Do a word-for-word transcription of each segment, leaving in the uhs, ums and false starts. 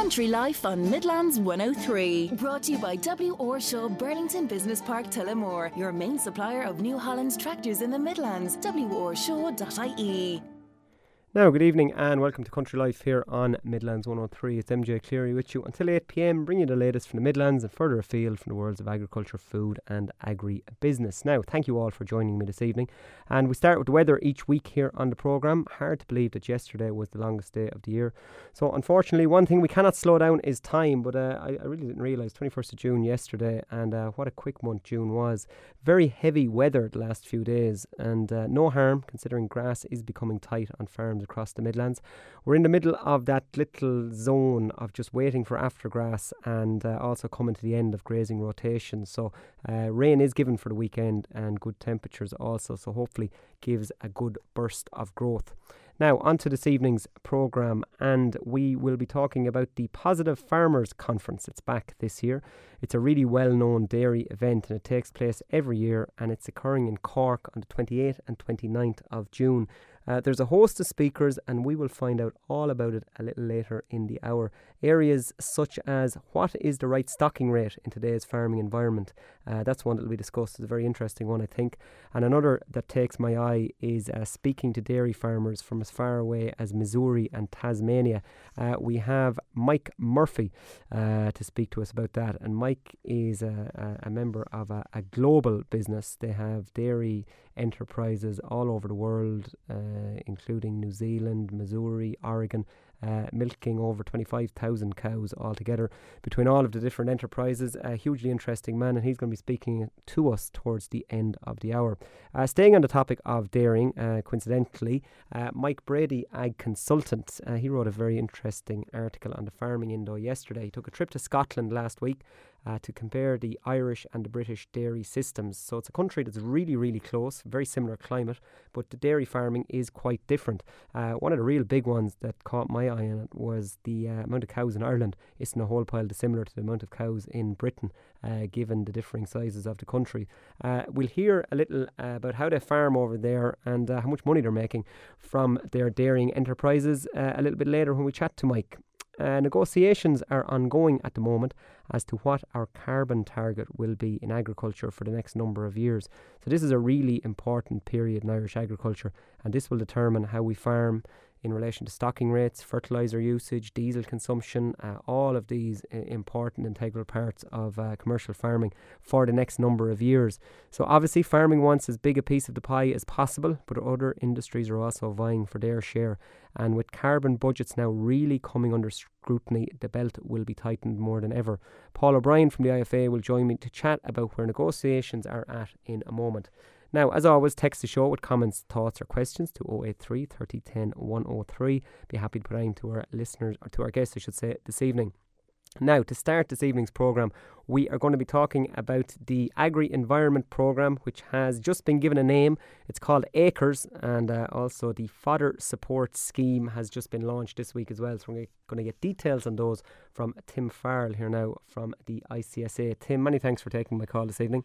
Country Life on Midlands one oh three. Brought to you by W O R. Shaw, Burlington Business Park, Tullamore. Your main supplier of New Holland tractors in the Midlands. W O R Shaw dot I E. Now, good evening and welcome to Country Life here on Midlands one oh three. It's M J Cleary with you until eight p m, bringing you the latest from the Midlands and further afield from the worlds of agriculture, food and agri-business. Now, thank you all for joining me this evening. And we start with the weather each week here on the programme. Hard to believe that yesterday was the longest day of the year. So, unfortunately, one thing we cannot slow down is time, but uh, I, I really didn't realise twenty-first of June yesterday, and uh, what a quick month June was. Very heavy weather the last few days, and uh, no harm considering grass is becoming tight on farms across the Midlands. We're in the middle of that little zone of just waiting for aftergrass and uh, also coming to the end of grazing rotation. So uh, rain is given for the weekend and good temperatures also, so hopefully gives a good burst of growth. Now, on to this evening's programme, and we will be talking about the Positive Farmers Conference. It's back this year. It's a really well-known dairy event, and it takes place every year, and it's occurring in Cork on the twenty-eighth and twenty-ninth of June. Uh, there's a host of speakers, and we will find out all about it a little later in the hour. Areas such as what is the right stocking rate in today's farming environment? Uh, that's one that will be discussed. It's a very interesting one, I think. And another that takes my eye is uh, speaking to dairy farmers from as far away as Missouri and Tasmania. Uh, we have Mike Murphy uh, to speak to us about that. And Mike is a, a member of a, a global business. They have dairy enterprises all over the world, uh, including New Zealand, Missouri, Oregon, uh, milking over twenty-five thousand cows altogether between all of the different enterprises. A hugely interesting man, and he's going to be speaking to us towards the end of the hour. Uh, staying on the topic of dairying, uh, coincidentally, uh, Mike Brady, ag consultant, uh, he wrote a very interesting article on the farming indo yesterday. He took a trip to Scotland last week Uh, to compare the Irish and the British dairy systems. So it's a country that's really, really close, very similar climate, but the dairy farming is quite different. Uh, one of the real big ones that caught my eye on it was the uh, amount of cows in Ireland. It's in a whole pile dissimilar to the amount of cows in Britain, uh, given the differing sizes of the country. Uh, we'll hear a little uh, about how they farm over there and uh, how much money they're making from their dairying enterprises uh, a little bit later when we chat to Mike. Uh, negotiations are ongoing at the moment as to what our carbon target will be in agriculture for the next number of years. So this is a really important period in Irish agriculture, and this will determine how we farm in relation to stocking rates, fertiliser usage, diesel consumption, uh, all of these uh, important integral parts of uh, commercial farming for the next number of years. So obviously farming wants as big a piece of the pie as possible, but other industries are also vying for their share. And with carbon budgets now really coming under scrutiny, the belt will be tightened more than ever. Paul O'Brien from the I F A will join me to chat about where negotiations are at in a moment. Now, as always, text the show with comments, thoughts or questions to oh eight three, thirty ten, one oh three. Be happy to put on to our listeners, or to our guests, I should say, this evening. Now, to start this evening's programme, we are going to be talking about the Agri-Environment Programme, which has just been given a name. It's called ACRES, and uh, also the Fodder Support Scheme has just been launched this week as well. So we're going to get details on those from Tim Farrell here now from the I C S A. Tim, many thanks for taking my call this evening.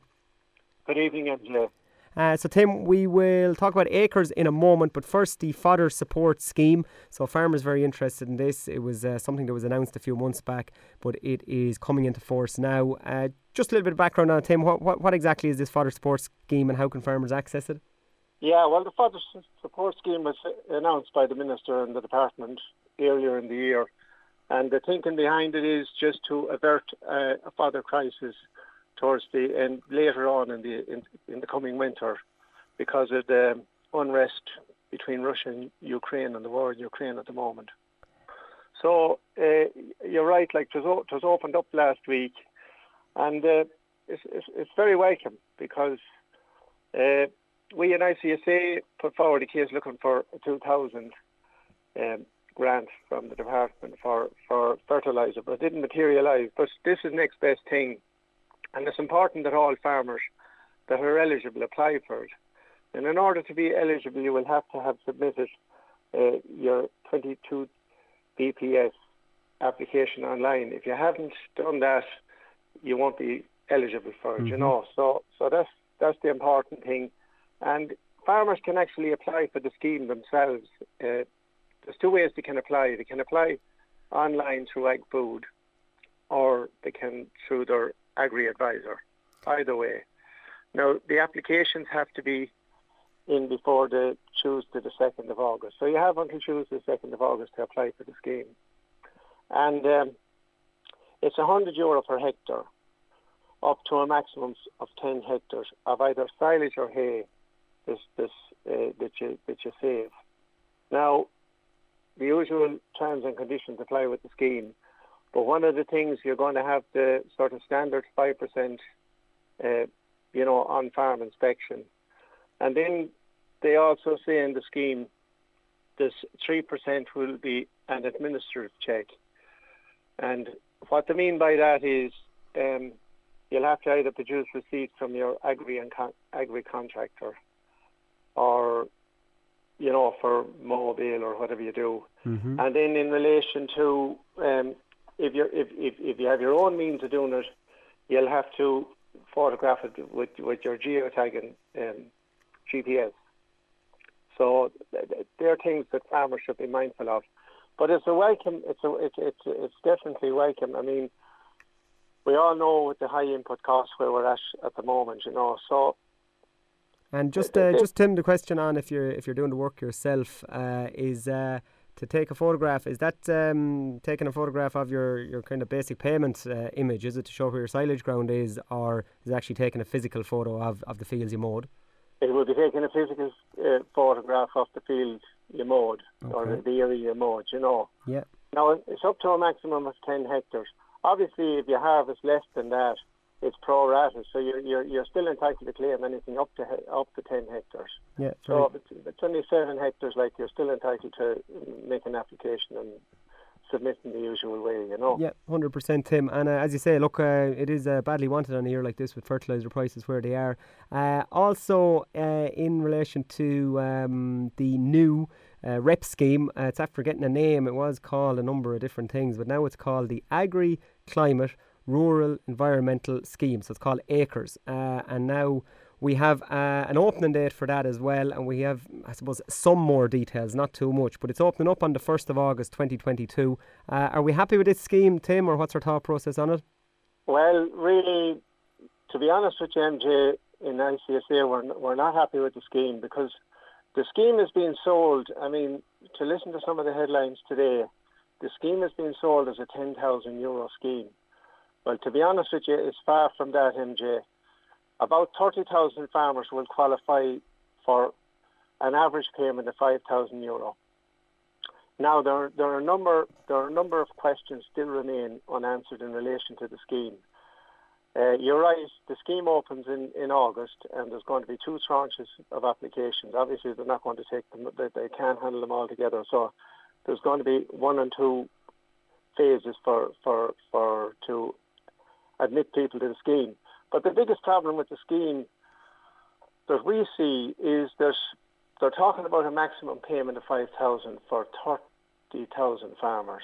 Good evening, Angela. Uh, so Tim, we will talk about ACRES in a moment, but first the Fodder Support Scheme. So farmers are very interested in this. It was uh, something that was announced a few months back, but it is coming into force now. Uh, just a little bit of background on it, Tim. What, what, what exactly is this Fodder Support Scheme and how can farmers access it? Yeah, well, the Fodder Support Scheme was announced by the Minister and the Department earlier in the year. And the thinking behind it is just to avert uh, a fodder crisis towards the end, later on in the in, in the coming winter, because of the unrest between Russia and Ukraine and the war in Ukraine at the moment. So uh, you're right, like it was, it was opened up last week, and uh, it's, it's, it's very welcome because uh, we in I C S A put forward a case looking for a two thousand um, grant from the department for, for fertiliser, but it didn't materialise. But this is next best thing. And it's important that all farmers that are eligible apply for it. And in order to be eligible, you will have to have submitted uh, your twenty-two B P S application online. If you haven't done that, you won't be eligible for it, mm-hmm. you know. So so that's, that's the important thing. And farmers can actually apply for the scheme themselves. Uh, there's two ways they can apply. They can apply online through AgFood, or they can through their Agri Advisor, either way. Now, the applications have to be in before the Tuesday the second of August. So you have until Tuesday the second of August to apply for the scheme. And um, it's one hundred euro per hectare, up to a maximum of ten hectares of either silage or hay this, this, uh, that, you, that you save. Now, the usual terms and conditions apply with the scheme, but one of the things you're going to have the sort of standard five percent uh, you know, on-farm inspection. And then they also say in the scheme this three percent will be an administrative check. And what they mean by that is um, you'll have to either produce receipts from your agri and con- agri contractor, or, you know, for mobile or whatever you do. Mm-hmm. And then in relation to um, if you if, if if you have your own means of doing it, you'll have to photograph it with with your geotagging um, G P S. So there are things that farmers should be mindful of. But it's a welcome. It's a. It's it's it's definitely welcome. I mean, we all know with the high input costs where we're at at the moment, you know. So. And just uh, just Tim, the question on if you're if you're doing the work yourself uh, is uh, to take a photograph. Is that um, taking a photograph of your, your kind of basic payment uh, image? Is it to show where your silage ground is, or is it actually taking a physical photo of, of the fields you mowed? It will be taking a physical uh, photograph of the field you mowed, okay, or the area you mowed, you know. Yeah. Now, it's up to a maximum of ten hectares. Obviously, if you harvest less than that, it's pro-rated, so you're, you're, you're still entitled to claim anything up to up to ten hectares. Yeah. So right. If it's only seven hectares, like, you're still entitled to make an application and submit in the usual way, you know. Yeah, one hundred percent, Tim. And uh, as you say, look, uh, it is uh, badly wanted on a year like this with fertiliser prices where they are. Uh, also, uh, in relation to um, the new uh, R E P scheme, uh, it's after getting a name. It was called a number of different things, but now it's called the Agri Climate Rural Environmental Scheme, so it's called ACRES, uh, and now we have uh, an opening date for that as well, and we have, I suppose, some more details, not too much, but it's opening up on the first of August twenty twenty-two. Uh, are we happy with this scheme, Tim, or what's our thought process on it? Well, really, to be honest with you, M J, in I C S A, we're, we're not happy with the scheme, because the scheme is being sold. I mean, to listen to some of the headlines today, the scheme is being sold as a ten thousand euro scheme. Well, to be honest with you, it's far from that, M J. About thirty thousand farmers will qualify for an average payment of five thousand euro. Now, there, there, are a number, there are a number of questions still remain unanswered in relation to the scheme. Uh, you're right, the scheme opens in, in August, and there's going to be two tranches of applications. Obviously, they're not going to take them, they, they can't handle them all together. So there's going to be one and two phases for, for, for to admit people to the scheme. But the biggest problem with the scheme that we see is that they're talking about a maximum payment of five thousand for thirty thousand farmers.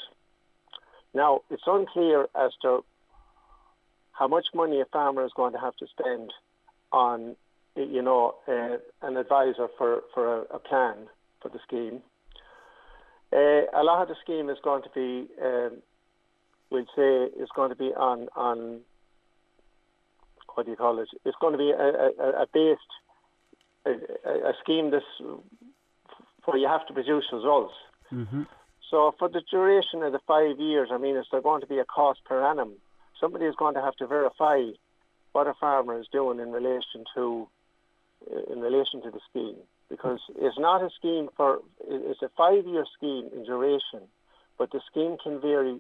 Now, it's unclear as to how much money a farmer is going to have to spend on, you know, uh, an advisor for, for a, a plan for the scheme. Uh, a lot of the scheme is going to be, um, we'll say, is going to be on, on what do you call it? It's going to be a, a, a based, a, a scheme that's where you have to produce results. Mm-hmm. So for the duration of the five years, I mean, is there going to be a cost per annum? Somebody is going to have to verify what a farmer is doing in relation to, in relation to the scheme. Because it's not a scheme for, it's a five-year scheme in duration, but the scheme can vary,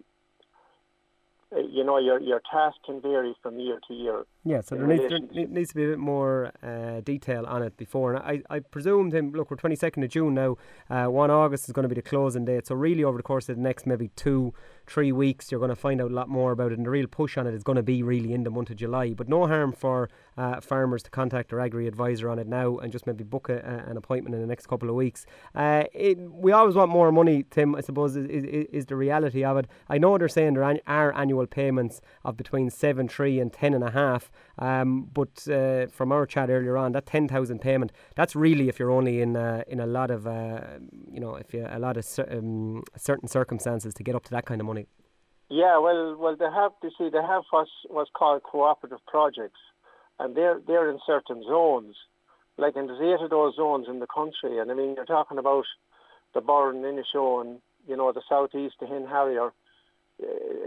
you know, your your task can vary from year to year. Yeah, so there needs, there needs to be a bit more uh, detail on it before. And I, I presume, then, look, we're twenty-second of June now, uh, one August is going to be the closing date, so really over the course of the next maybe two, three weeks, you're going to find out a lot more about it, and the real push on it is going to be really in the month of July. But no harm for uh, farmers to contact their Agri Advisor on it now and just maybe book a, a, an appointment in the next couple of weeks. Uh, it, we always want more money, Tim, I suppose, is, is, is the reality of it. I know they're saying there an, are annual payments of between seven three and ten and a half. Um, but uh, from our chat earlier on, that ten thousand payment, that's really if you're only in uh, in a lot of uh, you know if you a lot of cer- um, certain circumstances to get up to that kind of money. Yeah, well, well, they have. You see, they have what's, what's called cooperative projects, and they're they're in certain zones. Like, and there's eight of those zones in the country, and I mean, you're talking about the Burren, Inishowen, you know, the southeast, the Hin Harrier.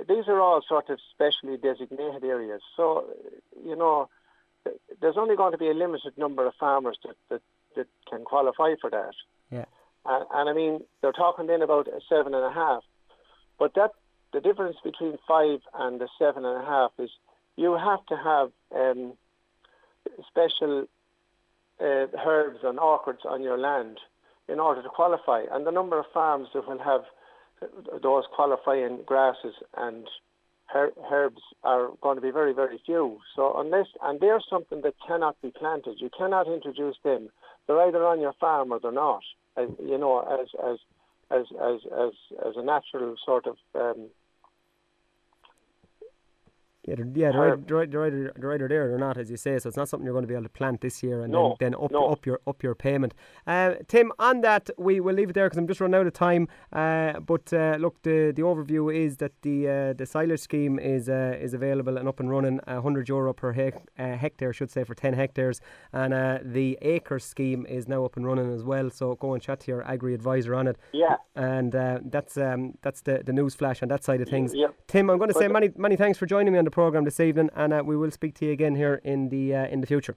These are all sort of specially designated areas. So, you know, there's only going to be a limited number of farmers that that, that can qualify for that. Yeah. And, and I mean, they're talking then about a seven and a half, but that the difference between five and the seven and a half is you have to have um, special uh, herbs and orchids on your land in order to qualify. And the number of farms that will have those qualifying grasses and her- herbs are going to be very, very few. So unless, and they're something that cannot be planted. You cannot introduce them. They're either on your farm or they're not. As, you know, as as as as as as a natural sort of. Um, yeah, they're, yeah, they're either, they're, either, they're either there or not, as you say. So it's not something you're going to be able to plant this year, and no, then, then up, no. up your up your payment. Uh, Tim, on that, we will leave it there because I'm just running out of time. Uh, but uh, look, the, the overview is that the uh, the silage scheme is uh, is available and up and running. Uh, one hundred euro per hec- uh, hectare, I should say, for ten hectares, and uh, the ACRES scheme is now up and running as well. So go and chat to your agri advisor on it. Yeah, and uh, that's um, that's the the news flash on that side of things. Yeah. Tim, I'm going to say many many thanks for joining me on the program this evening, and uh, we will speak to you again here in the uh, in the future.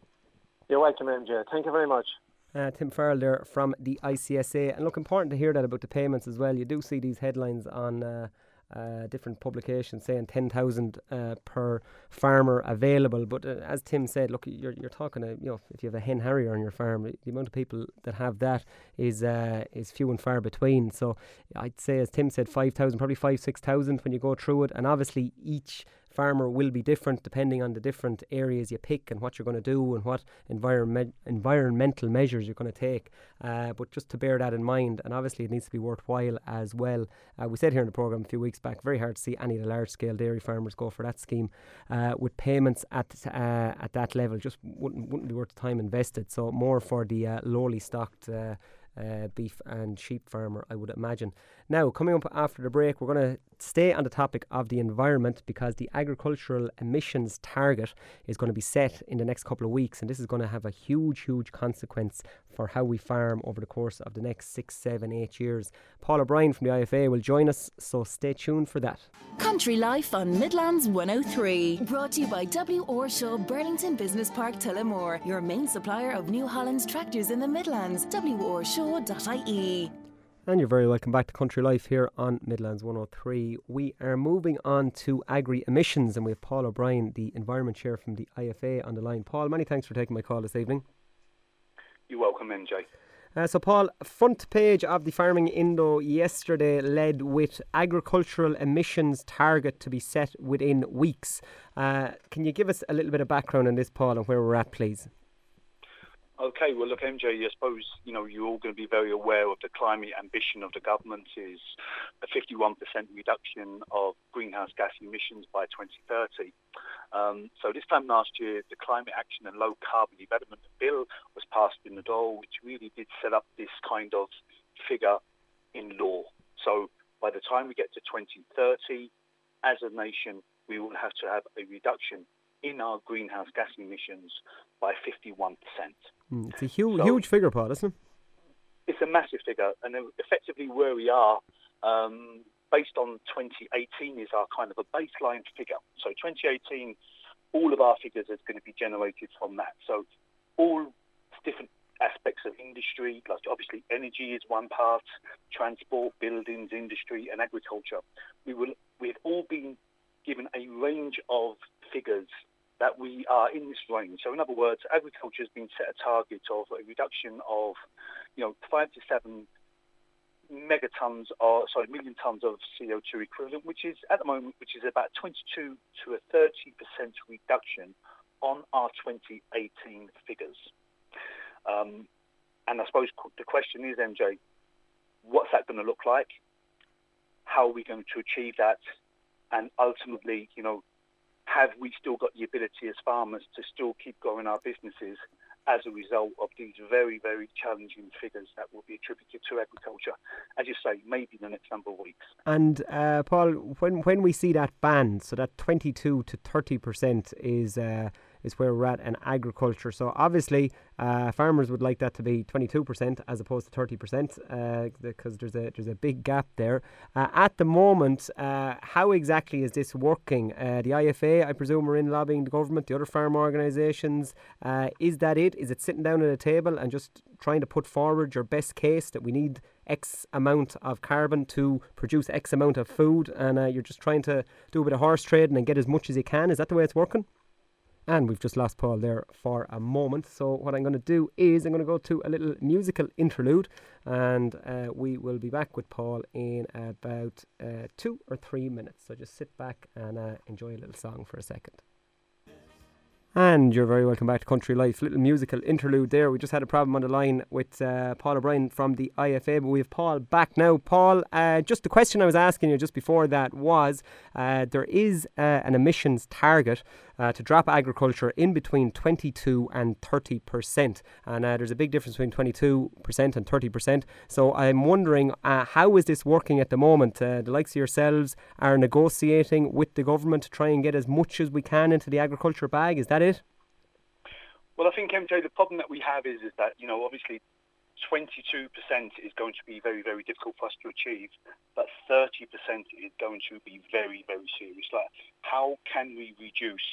You're welcome, M J. Thank you very much. Uh, Tim Farrell there from the I C S A, and look, important to hear that about the payments as well. You do see these headlines on uh, uh, different publications saying ten thousand uh, per farmer available, but uh, as Tim said, look, you're you're talking to, you know, if you have a hen harrier on your farm, the amount of people that have that is uh, is few and far between. So I'd say, as Tim said, five thousand, probably five six thousand when you go through it, and obviously each farmer will be different depending on the different areas you pick and what you're going to do and what environment environmental measures you're going to take. Uh, but just to bear that in mind, and obviously it needs to be worthwhile as well. Uh, we said here in the programme a few weeks back, very hard to see any of the large scale dairy farmers go for that scheme uh, with payments at uh, at that level. Just wouldn't, wouldn't be worth the time invested. So more for the uh, lowly stocked uh, Uh, beef and sheep farmer, I would imagine. Now, coming up after the break, we're going to stay on the topic of the environment, because the agricultural emissions target is going to be set in the next couple of weeks, and this is going to have a huge huge consequence for how we farm over the course of the next six, seven, eight years. Paul O'Brien from the I F A will join us, so stay tuned for that. Country Life on Midlands one oh three, brought to you by W O R. Shaw, Burlington Business Park, Tullamore, your main supplier of New Holland tractors in the Midlands. W O R. Shaw. And you're very welcome back to Country Life here on Midlands one oh three. We are moving on to agri emissions, and we have Paul O'Brien, the Environment Chair from the I F A, on the line. Paul, many thanks for taking my call this evening. You're welcome, M J. Uh, so, Paul, front page of the Farming Indo yesterday led with agricultural emissions target to be set within weeks. Uh, can you give us a little bit of background on this, Paul, and where we're at, please? Okay, well, look, M J, I suppose, you know, you're all going to be very aware of the climate ambition of the government is a fifty-one percent reduction of greenhouse gas emissions by twenty thirty. Um, so this time last year, the Climate Action and Low Carbon Development Bill was passed in the Dáil, which really did set up this kind of figure in law. So by the time we get to twenty thirty, as a nation, we will have to have a reduction in our greenhouse gas emissions by fifty-one percent. Mm, it's a huge, so, huge figure, Paul, isn't it? It's a massive figure, and effectively where we are, um, based on twenty eighteen, is our kind of a baseline figure. So twenty eighteen, all of our figures are going to be generated from that. So all different aspects of industry, like obviously energy is one part, transport, buildings, industry, and agriculture. We will, we've all been given a range of figures that we are in this range. So in other words, agriculture has been set a target of a reduction of, you know, five to seven megatons or sorry, million tons of C O two equivalent, which is at the moment, which is about twenty-two to a thirty percent reduction on our twenty eighteen figures. Um, and I suppose the question is, M J, what's that going to look like? How are we going to achieve that? And ultimately, you know, have we still got the ability as farmers to still keep growing our businesses as a result of these very, very challenging figures that will be attributed to agriculture, as you say, maybe in the next number of weeks. And uh, Paul, when when we see that band, so that twenty-two to thirty percent is uh, is where we're at in agriculture. So obviously, uh, farmers would like that to be twenty-two percent as opposed to thirty percent, because uh, there's a there's a big gap there. Uh, at the moment, uh, how exactly is this working? Uh, the I F A, I presume, are in lobbying the government, the other farm organisations. Uh, is that it? Is it sitting down at a table and just trying to put forward your best case that we need X amount of carbon to produce X amount of food, and uh, you're just trying to do a bit of horse trading and get as much as you can? Is that the way it's working? And we've just lost Paul there for a moment. So what I'm going to do is I'm going to go to a little musical interlude, and uh, we will be back with Paul in about uh, two or three minutes. So just sit back and uh, enjoy a little song for a second. And you're very welcome back to Country Life. Little musical interlude there. We just had a problem on the line with uh, Paul O'Brien from the I F A, but we have Paul back now. Paul, uh, just the question I was asking you just before that was, uh, there is uh, an emissions target uh, to drop agriculture in between twenty-two and thirty percent. And uh, there's a big difference between twenty-two percent and thirty percent. So I'm wondering, uh, how is this working at the moment? Uh, the likes of yourselves are negotiating with the government to try and get as much as we can into the agriculture bag. Is that it? Well, I think, M J, the problem that we have is, is that, you know, obviously twenty-two percent is going to be very, very difficult for us to achieve, but thirty percent is going to be very, very serious. Like, how can we reduce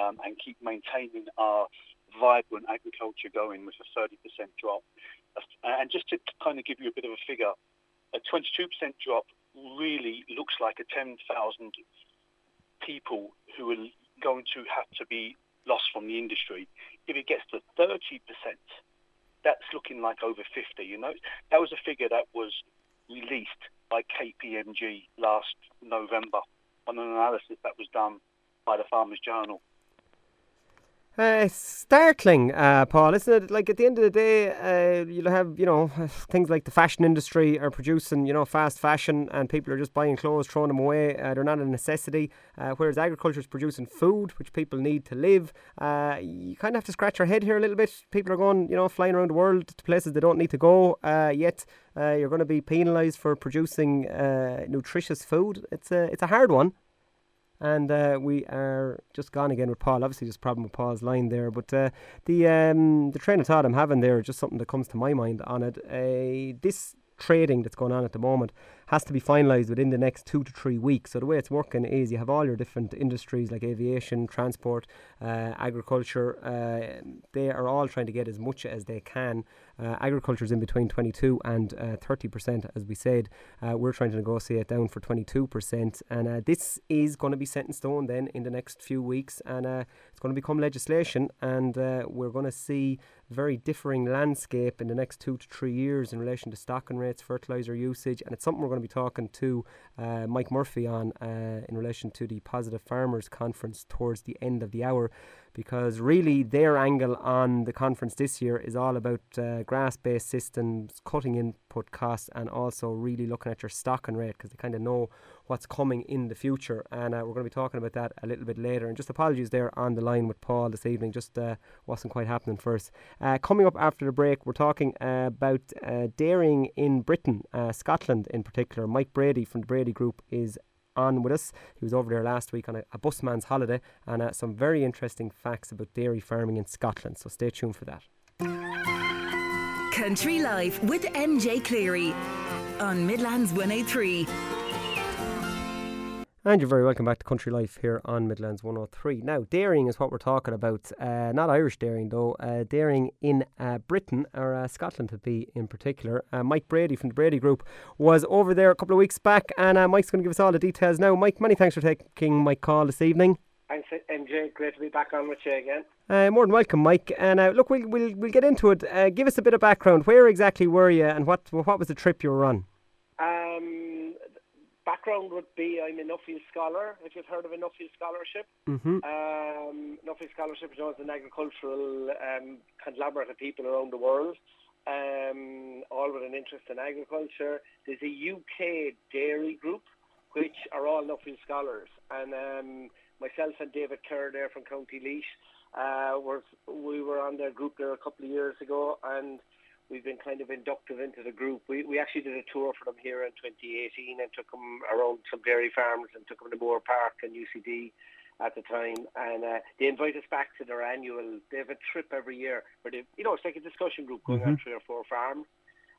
um, and keep maintaining our vibrant agriculture going with a thirty percent drop? And just to kind of give you a bit of a figure, a twenty-two percent drop really looks like a ten thousand people who are going to have to be loss from the industry. If it gets to thirty percent, that's looking like over fifty. You know, that was a figure that was released by K P M G last November on an analysis that was done by the Farmers' Journal. Uh, startling, uh, Paul, isn't it? Like, at the end of the day, uh, you'll have, you know, things like the fashion industry are producing, you know, fast fashion, and people are just buying clothes, throwing them away. Uh, they're not a necessity. Uh, whereas agriculture is producing food, which people need to live. Uh, you kind of have to scratch your head here a little bit. People are going, you know, flying around the world to places they don't need to go, uh, yet uh, you're going to be penalised for producing uh, nutritious food. It's a, it's a hard one. And uh, we are just gone again with Paul. Obviously, there's a problem with Paul's line there. But uh, the um, the train of thought I'm having there is just something that comes to my mind on it. Uh, this trading that's going on at the moment has to be finalised within the next two to three weeks. So the way it's working is you have all your different industries like aviation, transport, uh, agriculture. Uh, they are all trying to get as much as they can. Uh, agriculture is in between twenty-two and thirty percent, as we said. Uh, we're trying to negotiate down for twenty-two percent. And uh, this is going to be set in stone then in the next few weeks. And uh, it's going to become legislation. And uh, we're going to see very differing landscape in the next two to three years in relation to stocking rates, fertiliser usage. And it's something we're going to be talking to uh, Mike Murphy on uh, in relation to the Positive Farmers Conference towards the end of the hour, because really their angle on the conference this year is all about uh, grass-based systems, cutting input costs, and also really looking at your stocking rate, because they kind of know what's coming in the future. And uh, we're going to be talking about that a little bit later. And just apologies there on the line with Paul this evening, just uh, wasn't quite happening for us. Uh, coming up after the break, we're talking uh, about uh, dairying in Britain, uh, Scotland in particular. Mike Brady from the Brady Group is on with us. He was over there last week on a, a busman's holiday, and uh, some very interesting facts about dairy farming in Scotland. So stay tuned for that. Country Life with M J Cleary on Midlands one oh three. And you're very welcome back to Country Life here on Midlands one oh three. Now, dairying is what we're talking about. Uh, not Irish dairying, though. Uh, dairying in uh, Britain, or uh, Scotland to be in particular. Uh, Mike Brady from the Brady Group was over there a couple of weeks back, and uh, Mike's going to give us all the details now. Mike, many thanks for taking my call this evening. Thanks, M J. Great to be back on with you again. Uh, more than welcome, Mike. And uh, look, we'll, we'll we'll get into it. Uh, give us a bit of background. Where exactly were you, and what what was the trip you were on? Um, background would be I'm a Nuffield Scholar, if you've heard of a Nuffield Scholarship. Mm-hmm. Um, Nuffield Scholarship is an agricultural um, conglomerate of people around the world, um, all with an interest in agriculture. There's a U K dairy group which are all Nuffield Scholars. And um, myself and David Kerr there from County Leash, uh, were, we were on their group there a couple of years ago, and we've been kind of inductive into the group. We we actually did a tour for them here in twenty eighteen and took them around some dairy farms and took them to Moore Park and U C D at the time. And uh, they invite us back to their annual, they have a trip every year where they, you know, it's like a discussion group going mm-hmm. on three or four farms.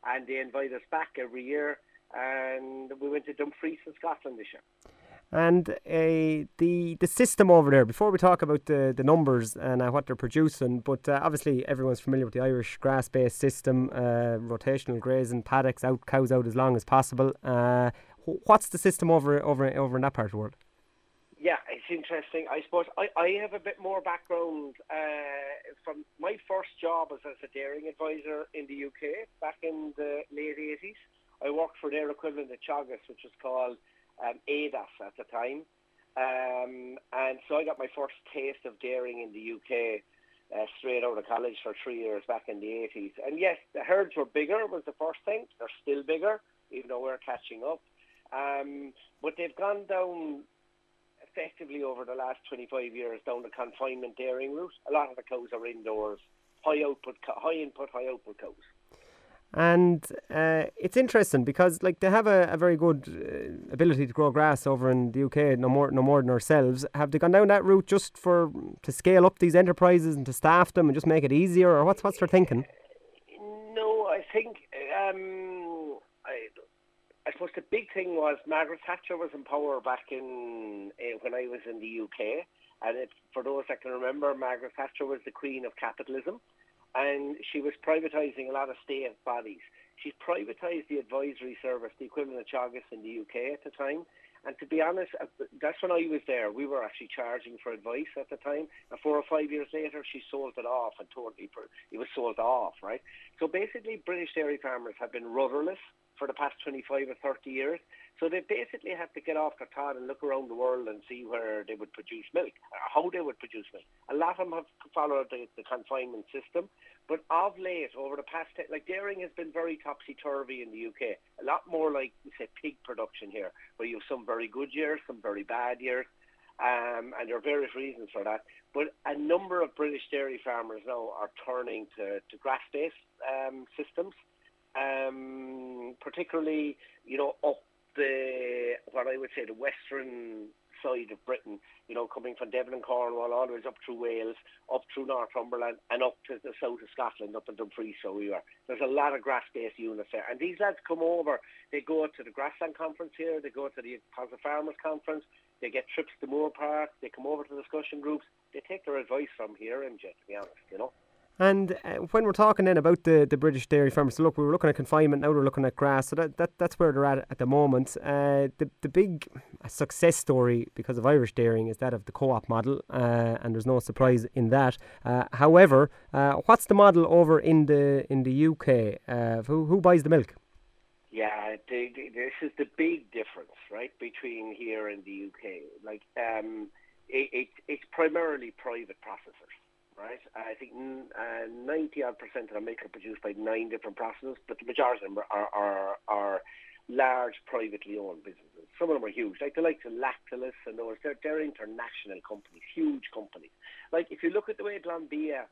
And they invite us back every year. And we went to Dumfries in Scotland this year. And uh, the the system over there, before we talk about the, the numbers and uh, what they're producing, but uh, obviously everyone's familiar with the Irish grass-based system, uh, rotational grazing, paddocks out, cows out as long as possible. Uh, what's the system over over over in that part of the world? Yeah, it's interesting. I suppose I, I have a bit more background uh, from my first job as a dairying advisor in the U K back in the late eighties. I worked for their equivalent at Chagas, which was called um, A D A S at the time. Um, and so I got my first taste of dairying in the U K uh, straight out of college for three years back in the eighties. And yes, the herds were bigger was the first thing. They're still bigger, even though we're catching up. Um, but they've gone down effectively over the last twenty-five years down the confinement dairying route. A lot of the cows are indoors, high output, high input, high output cows. And uh, it's interesting because, like, they have a, a very good uh, ability to grow grass over in the U K, no more, no more than ourselves. Have they gone down that route just for to scale up these enterprises and to staff them and just make it easier, or what's what's their thinking? No, I think um, I, I suppose the big thing was Margaret Thatcher was in power back in uh, when I was in the U K, and it, for those that can remember, Margaret Thatcher was the queen of capitalism. And she was privatising a lot of state bodies. She privatised the advisory service, the equivalent of Chagas in the U K at the time. And to be honest, that's when I was there. We were actually charging for advice at the time. And four or five years later, she sold it off and totally, it was sold off, right? So basically, British dairy farmers have been rudderless for the past twenty-five or thirty years. So they basically had to get off their tod and look around the world and see where they would produce milk, or how they would produce milk. A lot of them have followed the, the confinement system, but of late, over the past, like dairying has been very topsy-turvy in the U K. A lot more like, say, pig production here, where you have some very good years, some very bad years, um, and there are various reasons for that. But a number of British dairy farmers now are turning to, to grass-based um, systems, um, particularly, you know, up the what I would say the western side of Britain, you know, coming from Devon and Cornwall all the way up through Wales, up through Northumberland and up to the south of Scotland, up in Dumfries. So we were there's a lot of grass-based units there, and these lads come over, they go to the Grassland Conference here, they go to the Positive Farmers Conference, they get trips to Moore Park, they come over to discussion groups, they take their advice from here, M J, to be honest, you know. And uh, when we're talking then about the, the British dairy farmers, so look, we were looking at confinement, now we're looking at grass, so that, that that's where they're at at the moment. Uh, the, the big success story because of Irish dairying is that of the co-op model, uh, and there's no surprise in that. Uh, however, uh, what's the model over in the in the U K? Uh, who, who buys the milk? Yeah, the, the, this is the big difference, right, between here and the U K. Like, um, it, it it's primarily private processors. Right, I think uh, ninety odd percent of the milk are produced by nine different processors, but the majority of them are, are are large privately owned businesses. Some of them are huge, like the likes of Lactalis and those. They're, they're international companies, huge companies. Like if you look at the way Glanbia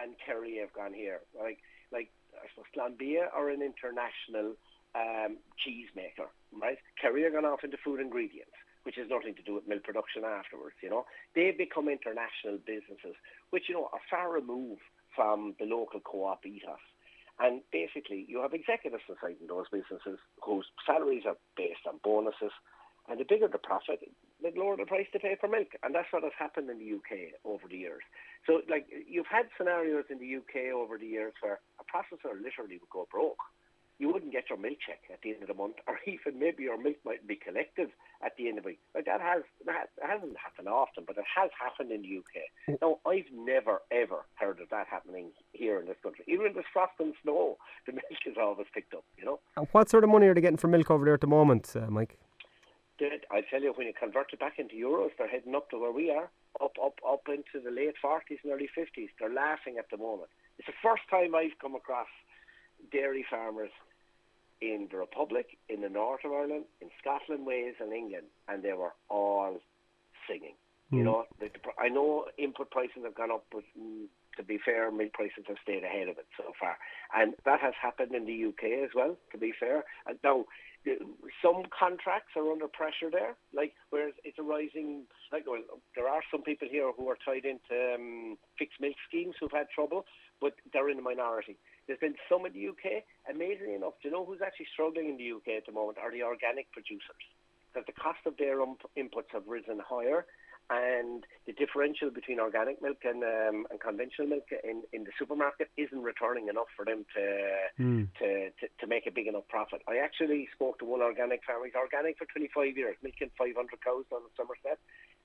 and Kerry have gone here, like like I suppose Glanbia are an international um, cheese maker, right? Kerry are gone off into food ingredients, which has nothing to do with milk production afterwards, you know. They become international businesses, which, you know, are far removed from the local co-op ethos. And basically, you have executives inside those businesses whose salaries are based on bonuses. And the bigger the profit, the lower the price to pay for milk. And that's what has happened in the U K over the years. So, like, you've had scenarios in the U K over the years where a processor literally would go broke. You wouldn't get your milk check at the end of the month, or even maybe your milk might be collected at the end of the week. Like that, has, that hasn't happened often, but it has happened in the U K. Now, I've never, ever heard of that happening here in this country. Even in the frost and snow, the milk is always picked up, you know. And what sort of money are they getting for milk over there at the moment, uh, Mike? I tell you, when you convert it back into euros, they're heading up to where we are, up, up, up into the late forties and early fifties. They're laughing at the moment. It's the first time I've come across dairy farmers in the Republic, in the north of Ireland, in Scotland, Wales and England, and they were all singing. Mm. You know, the, I know input prices have gone up, but mm, to be fair, milk prices have stayed ahead of it so far. And that has happened in the U K as well, to be fair. And now, some contracts are under pressure there, like, whereas it's a rising, like, well, there are some people here who are tied into um, fixed milk schemes who've had trouble, but they're in the minority. There's been some in the U K, amazingly enough, do you know who's actually struggling in the U K at the moment are the organic producers, because the cost of their um, inputs have risen higher, and the differential between organic milk and, um, and conventional milk in, in the supermarket isn't returning enough for them to, mm. to, to to make a big enough profit. I actually spoke to one organic farmer. He's organic for twenty-five years, milking five hundred cows down in Somerset,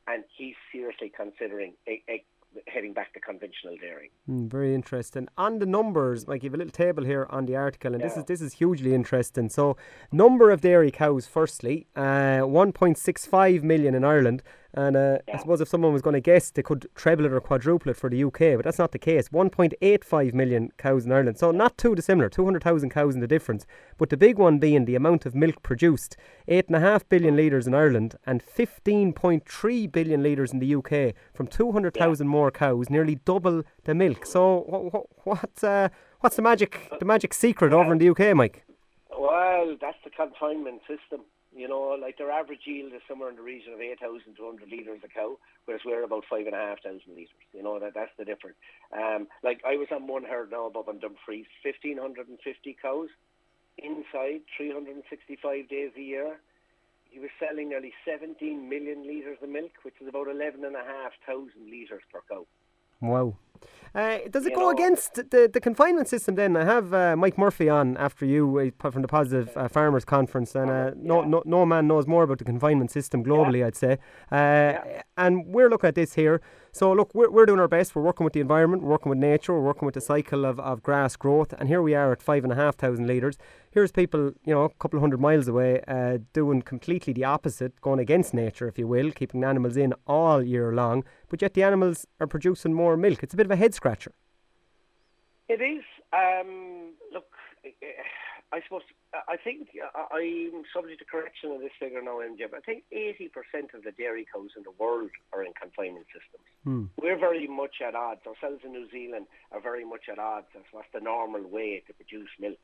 and he's seriously considering a, a heading back to conventional dairy. Mm, very interesting. On the numbers, Mike, you have a little table here on the article, and yeah. this is this is hugely interesting. So, number of dairy cows, firstly, uh, one point six five million in Ireland, and uh, yeah. I suppose if someone was going to guess, they could treble it or quadruple it for the U K, but that's not the case. one point eight five million cows in Ireland, so not too dissimilar, two hundred thousand cows in the difference, but the big one being the amount of milk produced, eight point five billion litres in Ireland and fifteen point three billion litres in the U K, from two hundred thousand yeah. more cows, nearly double the milk. So wh- wh- what, uh, what's the magic the magic secret over in the U K, Mike? Well, that's the confinement system. You know, like, their average yield is somewhere in the region of eight thousand two hundred litres a cow, whereas we're about five thousand five hundred litres. You know, that that's the difference. Um, like, I was on one herd now above on Dumfries, one thousand five hundred fifty cows inside, three hundred sixty-five days a year. He was selling nearly seventeen million litres of milk, which is about eleven thousand five hundred litres per cow. Wow. Uh, does it you go know, against the, the confinement system then? I have uh, Mike Murphy on after you uh, from the Positive uh, Farmers Conference, and uh, no, yeah. no no man knows more about the confinement system globally, yeah. I'd say. Uh, yeah. And we're looking at this here. So look, we're, we're doing our best. We're working with the environment, we're working with nature, we're working with the cycle of, of grass growth. And here we are at five and a half thousand litres. Here's people, you know, a couple of hundred miles away uh, doing completely the opposite, going against nature, if you will, keeping animals in all year long. But yet the animals are producing more milk. It's a bit of a head scratcher. It is. Um, look, I suppose, I think I'm subject to correction on this figure now, M J, but I think eighty percent of the dairy cows in the world are in confinement systems. Hmm. We're very much at odds. Ourselves in New Zealand are very much at odds as what's the normal way to produce milk.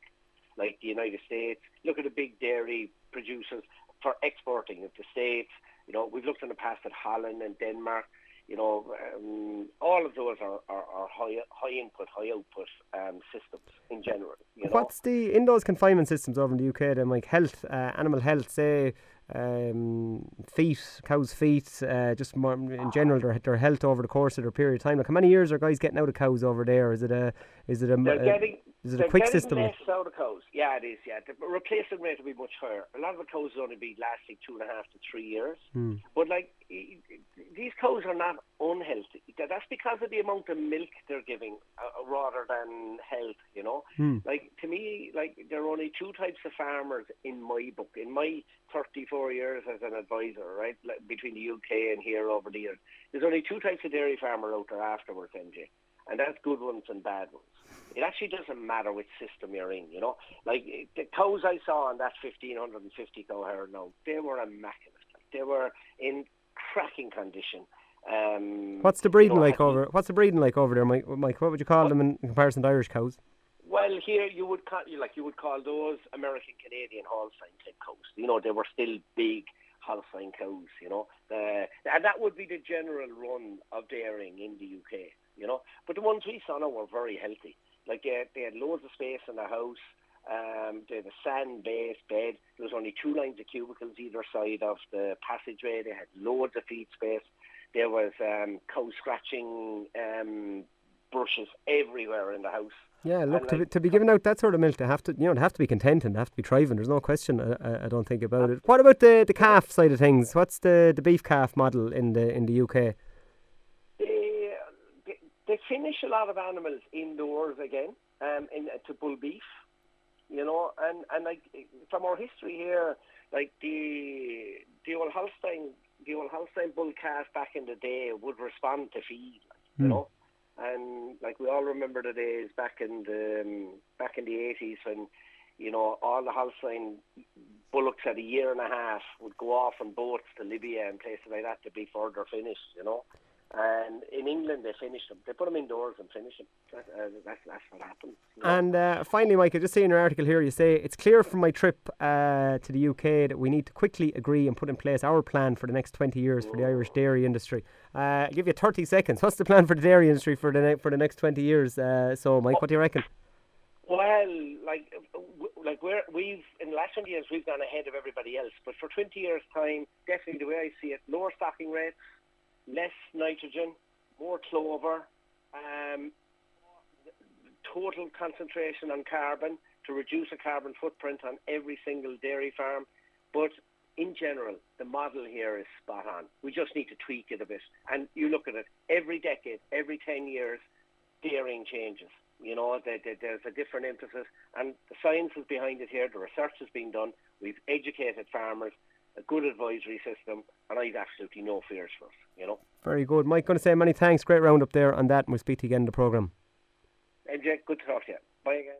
Like the United States, look at the big dairy producers for exporting into the States. You know, we've looked in the past at Holland and Denmark. You know, um, all of those are, are, are high, high input, high output um, systems in general. You know? What's the, in those confinement systems over in the U K then, like health, uh, animal health, say, um, feet, cows' feet, uh, just more in general, their, their health over the course of their period of time? Like, how many years are guys getting out of cows over there? Is it a, is it a, a getting, is it a quick system? They're getting less out of cows. Yeah, it is, yeah. The replacement rate will be much higher. A lot of the cows will only be lasting two and a half to three years. Hmm. But, like, these cows are not unhealthy. That's because of the amount of milk they're giving, uh, rather than health. You know, mm. like to me, like there are only two types of farmers in my book, in my thirty-four years as an advisor, right, like, between the U K and here over the years. There's only two types of dairy farmer out there afterwards, M J, and that's good ones and bad ones. It actually doesn't matter which system you're in. You know, like the cows I saw on that fifteen fifty cow herd, now they were immaculate. Like, they were in cracking condition. Um, what's the breeding you know, like over? What's the breeding like over there, Mike? Mike, what would you call well, them in comparison to Irish cows? Well, here you would call, like you would call those American Canadian Holstein type cows. You know, they were still big Holstein cows. You know, uh, and that would be the general run of dairying in the U K. You know, but the ones we saw now were very healthy. Like they had, they had loads of space in the house. Um, they had a sand-based bed. There was only two lines of cubicles either side of the passageway. They had loads of feed space. There was um, cow scratching um, brushes everywhere in the house. Yeah, look, like, to, be, to be giving out that sort of milk, they have to, you know, they have to be content and they have to be thriving. There's no question. I, I don't think about it. What about the, the calf side of things? What's the, the beef calf model in the in the U K? They, they, they finish a lot of animals indoors again um, in, uh, to bull beef. You know, and, and like from our history here, like the the old Holstein the old Holstein bull calf back in the day would respond to feed, like, mm. you know, and like we all remember the days back in the um, back in the eighties when you know, all the Holstein bullocks at a year and a half would go off on boats to Libya and places like that to be further finished, you know. And in England, they finished them. They put them indoors and finished them. That, uh, that's, that's what happens. You know? And uh, finally, Michael, just see in your article here, you say, it's clear from my trip uh, to the U K that we need to quickly agree and put in place our plan for the next twenty years for the Irish dairy industry. Uh, I'll give you thirty seconds. What's the plan for the dairy industry for the, ne- for the next twenty years? Uh, so, Mike, what do you reckon? Well, like, like we're, we've, in the last twenty years, we've gone ahead of everybody else. But for twenty years' time, definitely the way I see it, lower stocking rates, less nitrogen, more clover, um, total concentration on carbon to reduce a carbon footprint on every single dairy farm. But in general, the model here is spot on. We just need to tweak it a bit. And you look at it, every decade, every ten years, dairying changes. You know, there's a different emphasis. And the science is behind it here. The research has been done. We've educated farmers. A good advisory system, and I've absolutely no fears for us, you know. Very good. Mike, going to say many thanks. Great round up there on that, and we'll speak to you again in the programme. M J, good to talk to you. Bye again.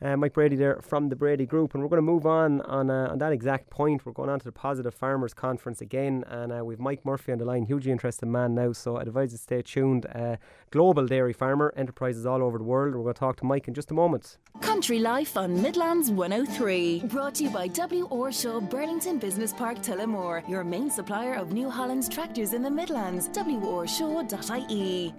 Uh, Mike Brady there from the Brady Group, and we're going to move on on, uh, on that exact point. We're going on to the Positive Farmers Conference again, and uh, we've Mike Murphy on the line, hugely interesting man now, so I'd advise you stay tuned. Uh, global dairy farmer, enterprises all over the world. We're going to talk to Mike in just a moment. Country Life on Midlands one oh three, brought to you by W O R. Shaw, Burlington Business Park, Tullamore, your main supplier of New Holland tractors in the Midlands, W O R Shaw dot I E.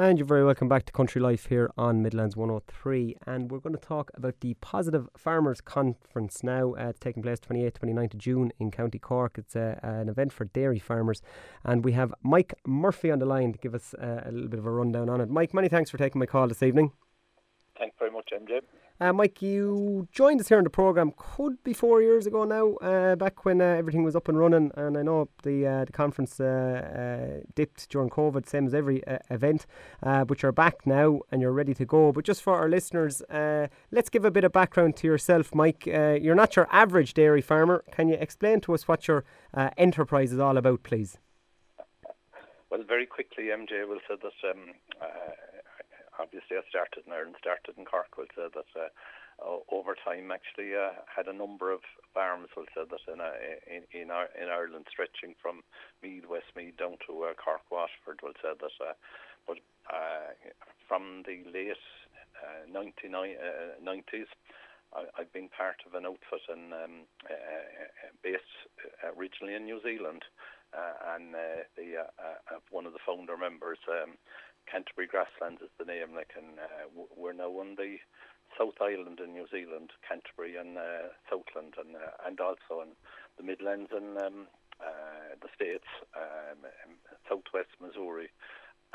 And you're very welcome back to Country Life here on Midlands one oh three. And we're going to talk about the Positive Farmers Conference now. Uh, it's taking place twenty-eighth, twenty-ninth of June in County Cork. It's a, an event for dairy farmers. And we have Mike Murphy on the line to give us uh, a little bit of a rundown on it. Mike, many thanks for taking my call this evening. Thanks very much, M J. Uh, Mike, you joined us here on the programme, could be four years ago now, uh, back when uh, everything was up and running. And I know the uh, the conference uh, uh, dipped during COVID, same as every uh, event. Uh, but you're back now and you're ready to go. But just for our listeners, uh, let's give a bit of background to yourself, Mike. Uh, you're not your average dairy farmer. Can you explain to us what your uh, enterprise is all about, please? Well, very quickly, M J will say that um, uh, obviously I started in Ireland, started in Cork, we'll say that uh, uh, over time actually uh, had a number of farms, we'll say that in, uh, in, in, our, in Ireland, stretching from Mead, Westmead down to uh, Cork, Waterford, we'll say that, uh, but uh, from the late uh, nineteen nineties I've been part of an outfit and um, uh, based originally in New Zealand, uh, and uh, the uh, uh, one of the founder members, um, Canterbury Grasslands is the name. Like, and uh, we're now on the South Island in New Zealand, Canterbury and uh, Southland, and uh, and also in the Midlands and um, uh, the States, um, Southwest Missouri,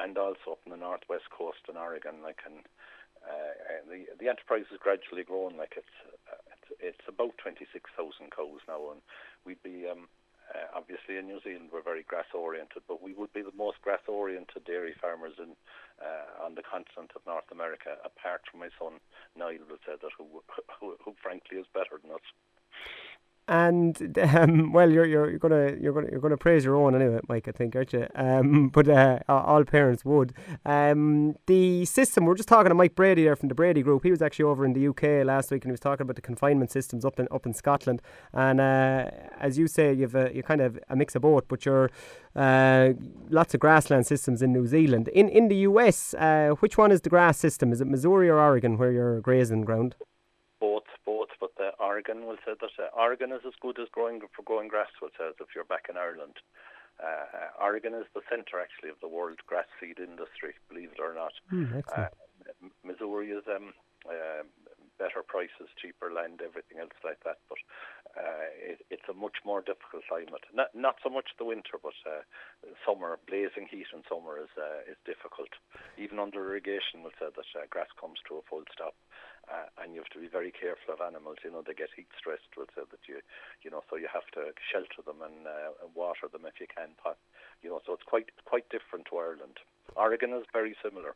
and also up in the Northwest Coast in Oregon. Like, and. Uh, the the enterprise has gradually grown. Like it's uh, it's, it's about twenty six thousand cows now, and we'd be um, uh, obviously in New Zealand we're very grass oriented, but we would be the most grass oriented dairy farmers in uh, on the continent of North America, apart from my son Niall, who said that who, who who frankly is better than us. And um, well, you're you're you're gonna you're gonna you're gonna praise your own anyway, Mike. I think, aren't you? Um, but uh, all parents would. Um, the system. We're just talking to Mike Brady there from the Brady Group. He was actually over in the U K last week, and he was talking about the confinement systems up in up in Scotland. And uh, as you say, you've you kind of a mix of both, but you're uh, lots of grassland systems in New Zealand. In in the U S, uh, which one is the grass system? Is it Missouri or Oregon, where you're grazing ground? Both, both, but the Oregon will say that uh, Oregon is as good as growing for growing grass. Will say as if you're back in Ireland. Uh, Oregon is the centre actually of the world grass seed industry. Believe it or not, mm, uh, Missouri is um, uh, better prices, cheaper land, everything else like that. But uh, it, it's a much more difficult climate. Not not so much the winter, but uh, summer, blazing heat in summer is uh, is difficult. Even under irrigation, will say that uh, grass comes to a full stop. Uh, and you have to be very careful of animals. You know, they get heat stressed, we'll say that you, you know, so you have to shelter them and uh, water them if you can. You know, so it's quite quite different to Ireland. Oregon is very similar.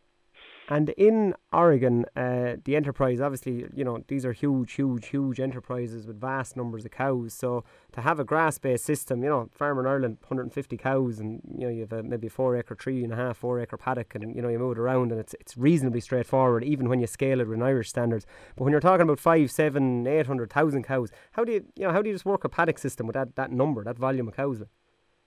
And in Oregon, uh, the enterprise, obviously, you know, these are huge, huge, huge enterprises with vast numbers of cows. So to have a grass-based system, you know, farm in Ireland, one hundred fifty cows, and, you know, you have a, maybe a four-acre tree and a half, four-acre paddock, and, you know, you move it around, and it's it's reasonably straightforward, even when you scale it with Irish standards. But when you're talking about five, seven, eight hundred thousand cows, how do you, you know, how do you just work a paddock system with that, that number, that volume of cows?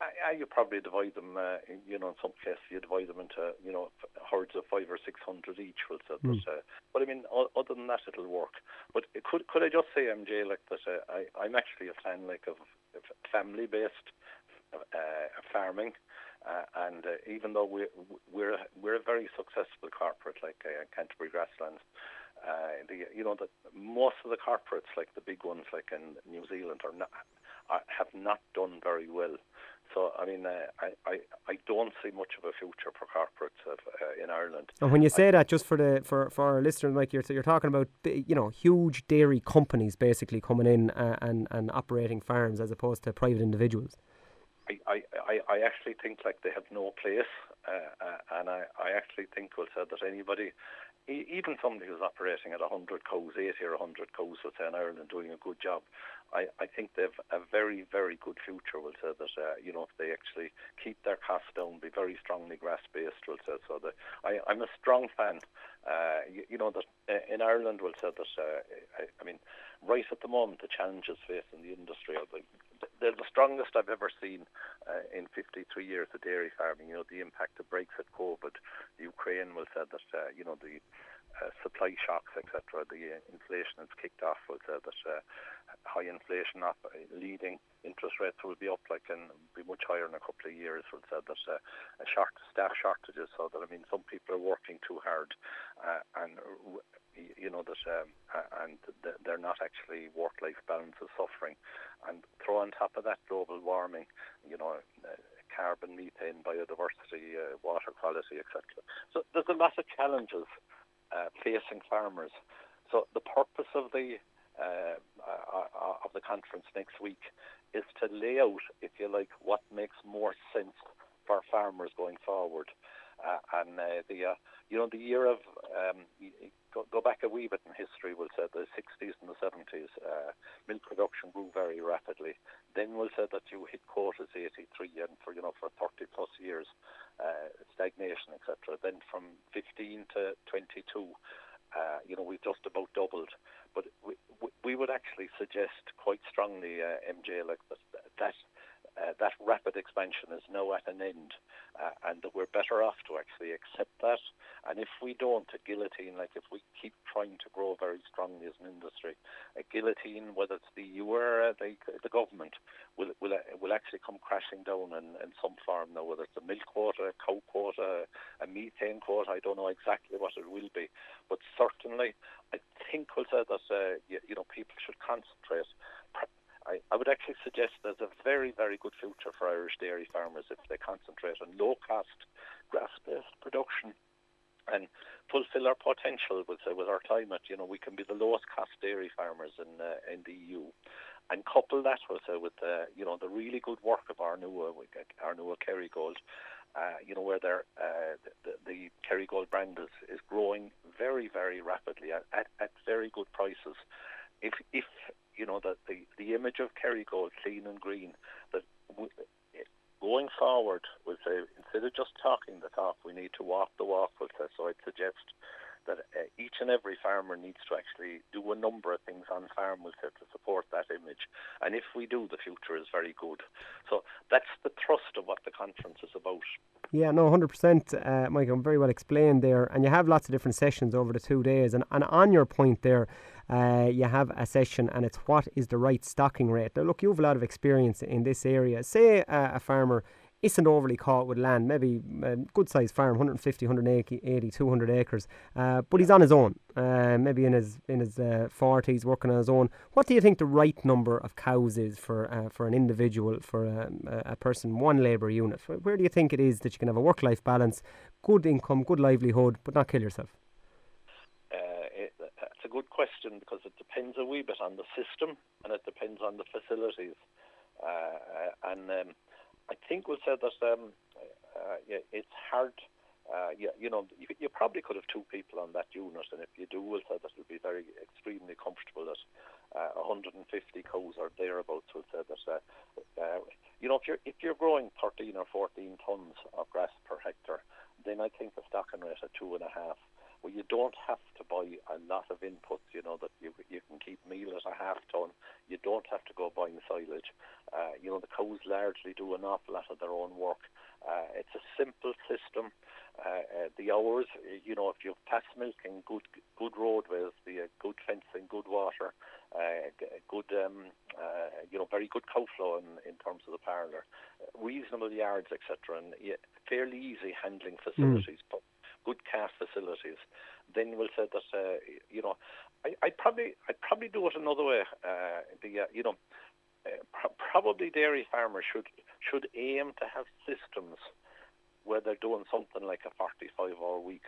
I, I, you probably divide them, uh, you know, in some cases you divide them into, you know, herds of five or six hundred each. We'll say, mm. but, uh, but I mean, o- other than that, it'll work. But could could I just say, M J, like that? Uh, I I'm actually a fan like of family based uh, farming, uh, and uh, even though we we're, we're we're a very successful corporate like uh, Canterbury Grasslands. Uh, the, you know, that most of the corporates, like the big ones, like in New Zealand, are not are, have not done very well. So, I mean, uh, I, I, I don't see much of a future for corporates of, uh, in Ireland. And when you say I, that, just for the for, for our listeners, Mike, you're you're talking about, you know, huge dairy companies basically coming in uh, and and operating farms as opposed to private individuals. I, I, I actually think like they have no place, uh, uh, and I, I actually think we'll say that anybody. Even somebody who's operating at one hundred cows, eighty or one hundred cows, let's say, in Ireland, doing a good job, I, I think they've a very, very good future, we'll say, that, uh, you know, if they actually keep their costs down, be very strongly grass-based, we'll say. So that I, I'm a strong fan, uh, you, you know, that in Ireland, we'll say that, uh, I, I mean, right at the moment, the challenges facing the industry are the, they're the strongest I've ever seen uh, in fifty-three years of dairy farming. You know, the impact of Brexit, COVID, Ukraine, we'll say that, uh, you know, the Uh, supply shocks, et cetera. The uh, inflation has kicked off. With uh, that uh, high inflation up, uh, leading interest rates will be up, like, and be much higher in a couple of years. With uh, that uh, a short staff shortages, so that I mean, some people are working too hard, uh, and you know that, um, and they're not actually work-life balance is suffering, and throw on top of that global warming, you know. Uh, carbon, methane, biodiversity, uh, water quality, et cetera. So there's a lot of challenges uh, facing farmers. So the purpose of the uh, uh, of the conference next week is to lay out, if you like, what makes more sense for farmers going forward. Uh, and uh, the uh, you know the year of um, go, go back a wee bit in history. We'll say the sixties and the seventies. Uh, milk production grew very rapidly. Then we'll say that you hit quotas eighty-three, and for you know for thirty plus years, uh, stagnation, et cetera. Then from fifteen to twenty-two. Uh, you know, we've just about doubled, but we we would actually suggest quite strongly, uh, M J, like that that, uh, that rapid expansion is now at an end, uh, and that we're better off to actually accept that. And if we don't, a guillotine, like if we keep trying to grow very strongly as an industry, a guillotine, whether it's the E U or the the government, will will will actually come crashing down in, in some form now, whether it's a milk quota, a cow quota, a methane quota. I don't know exactly what it will be, but certainly, I think we'll say that uh, you, you know people should concentrate. I, I would actually suggest there's a very, very good future for Irish dairy farmers if they concentrate on low-cost grass-based production and fulfil our potential with uh, with our climate. You know, we can be the lowest-cost dairy farmers in uh, in the E U. And couple that with uh, with uh, you know the really good work of Ornua, Ornua Kerrygold, uh, you know where they're, uh, the the Kerrygold brand is, is growing very very rapidly at, at, at very good prices. If if you know that the, the image of Kerrygold clean and green that w- going forward, we'll say instead of just talking the talk, we need to walk the walk. We'll say, so I'd suggest that uh, each and every farmer needs to actually do a number of things on farm we'll say, to support that image. And if we do, the future is very good. So that's the thrust of what the conference is about. Yeah, no, one hundred percent, uh, Michael, very well explained there. And you have lots of different sessions over the two days. And, and on your point there, uh, you have a session and it's what is the right stocking rate. Now, look, you have a lot of experience in this area. Say uh, a farmer isn't overly caught with land, maybe a good-sized farm, one hundred fifty, one hundred eighty, two hundred acres, uh, but he's on his own, uh, maybe in his in his uh, forties, working on his own. What do you think the right number of cows is for uh, for an individual, for a, a person, one labour unit? Where do you think it is that you can have a work-life balance, good income, good livelihood, but not kill yourself? It's uh, a good question because it depends a wee bit on the system and it depends on the facilities. Uh, and... Um, I think we'll say that um, uh, yeah, it's hard Uh, you, you know, you, you probably could have two people on that unit, and if you do, we'll say that it'll be very extremely comfortable that uh, one hundred fifty cows or thereabouts. We'll say that uh, uh, you know, if you're if you're growing thirteen or fourteen tons of grass per hectare, then I think the stocking rate at two and a half. Well, you don't have to buy a lot of inputs, you know, that you you can keep meal at a half ton. You don't have to go buying silage. Uh, you know, the cows largely do an awful lot of their own work. Uh, it's a simple system. Uh, uh, the hours, you know, if you've passed milking, good good roadways, the uh, good fencing, good water, uh, good, um, uh, you know, very good cow flow in, in terms of the parlour, reasonable yards, et cetera, and yeah, fairly easy handling facilities. Mm. But good calf facilities, then we'll say that, uh, you know, I, I'd probably I'd probably do it another way. Uh, the, uh, you know, uh, pro- probably dairy farmers should should aim to have systems where they're doing something like a forty-five hour week,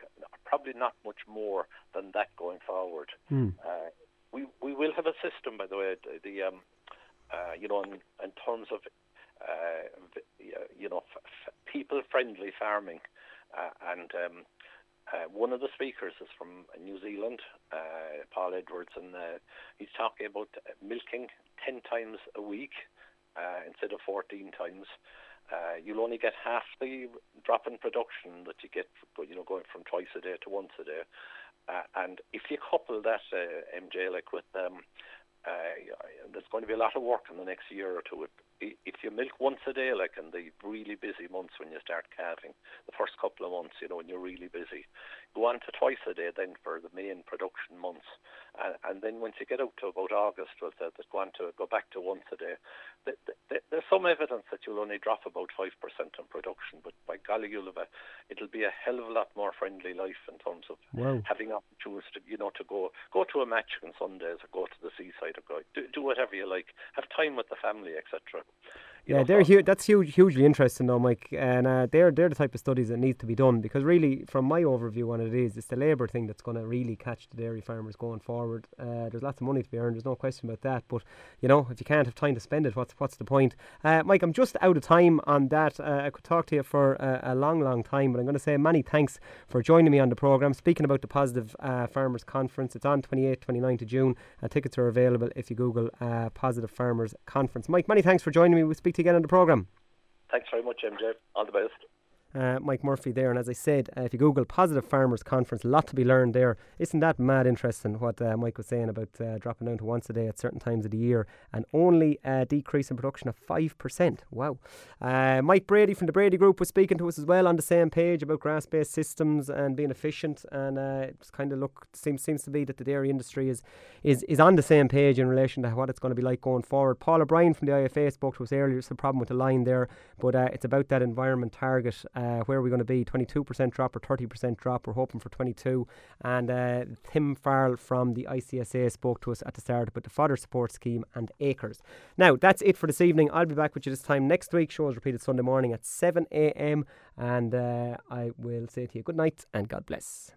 probably not much more than that going forward. Mm. Uh, we we will have a system, by the way, the, the um, uh, you know, in, in terms of, uh, you know, f- f- people-friendly farming. Uh, and um, uh, one of the speakers is from New Zealand, uh, Paul Edwards, and uh, he's talking about milking ten times a week uh, instead of fourteen times. Uh, you'll only get half the drop in production that you get, you know, going from twice a day to once a day. Uh, and if you couple that, uh, M J, like with, um, uh, there's going to be a lot of work in the next year or two. It, If you milk once a day, like in the really busy months when you start calving, the first couple of months, you know, when you're really busy, go on to twice a day then for the main production months. And, and then once you get out to about August, well, they'll go on to go back to once a day. The, the, the, there's some evidence that you'll only drop about five percent in production, but by golly, you'll have a, it'll be a hell of a lot more friendly life in terms of wow. having opportunities to, you know, to go go to a match on Sundays or go to the seaside or go do, do whatever you like, have time with the family, et cetera. You yeah, they're hu- that's huge, hugely interesting though, Mike, and uh, they're they're the type of studies that need to be done, because really, from my overview on it is, it's the labour thing that's going to really catch the dairy farmers going forward. Uh, there's lots of money to be earned, there's no question about that, but you know, if you can't have time to spend it, what's what's the point? Uh, Mike, I'm just out of time on that. Uh, I could talk to you for a, a long, long time, but I'm going to say many thanks for joining me on the programme, speaking about the Positive uh, Farmers Conference. It's on twenty-eighth, twenty-ninth of June, and tickets are available if you Google uh, Positive Farmers Conference. Mike, many thanks for joining me. We'll speak to you again on the programme. Thanks very much, M J. All the best. Uh, Mike Murphy there, and as I said, uh, if you Google Positive Farmers Conference, a lot to be learned there. Isn't that mad interesting what uh, Mike was saying about uh, dropping down to once a day at certain times of the year and only a decrease in production of five percent. Wow. Uh, Mike Brady from the Brady Group was speaking to us as well on the same page about grass-based systems and being efficient, and uh, it's kind of look seems seems to be that the dairy industry is, is, is on the same page in relation to what it's going to be like going forward. Paul O'Brien from the I F A spoke to us earlier. It's a problem with the line there, but uh, it's about that environment target. Uh, where are we going to be? twenty-two percent drop or thirty percent drop? We're hoping for twenty-two. And uh, Tim Farrell from the I C S A spoke to us at the start about the Fodder Support Scheme and ACRES. Now, that's it for this evening. I'll be back with you this time next week. Show is repeated Sunday morning at seven a.m. And uh, I will say to you good night and God bless.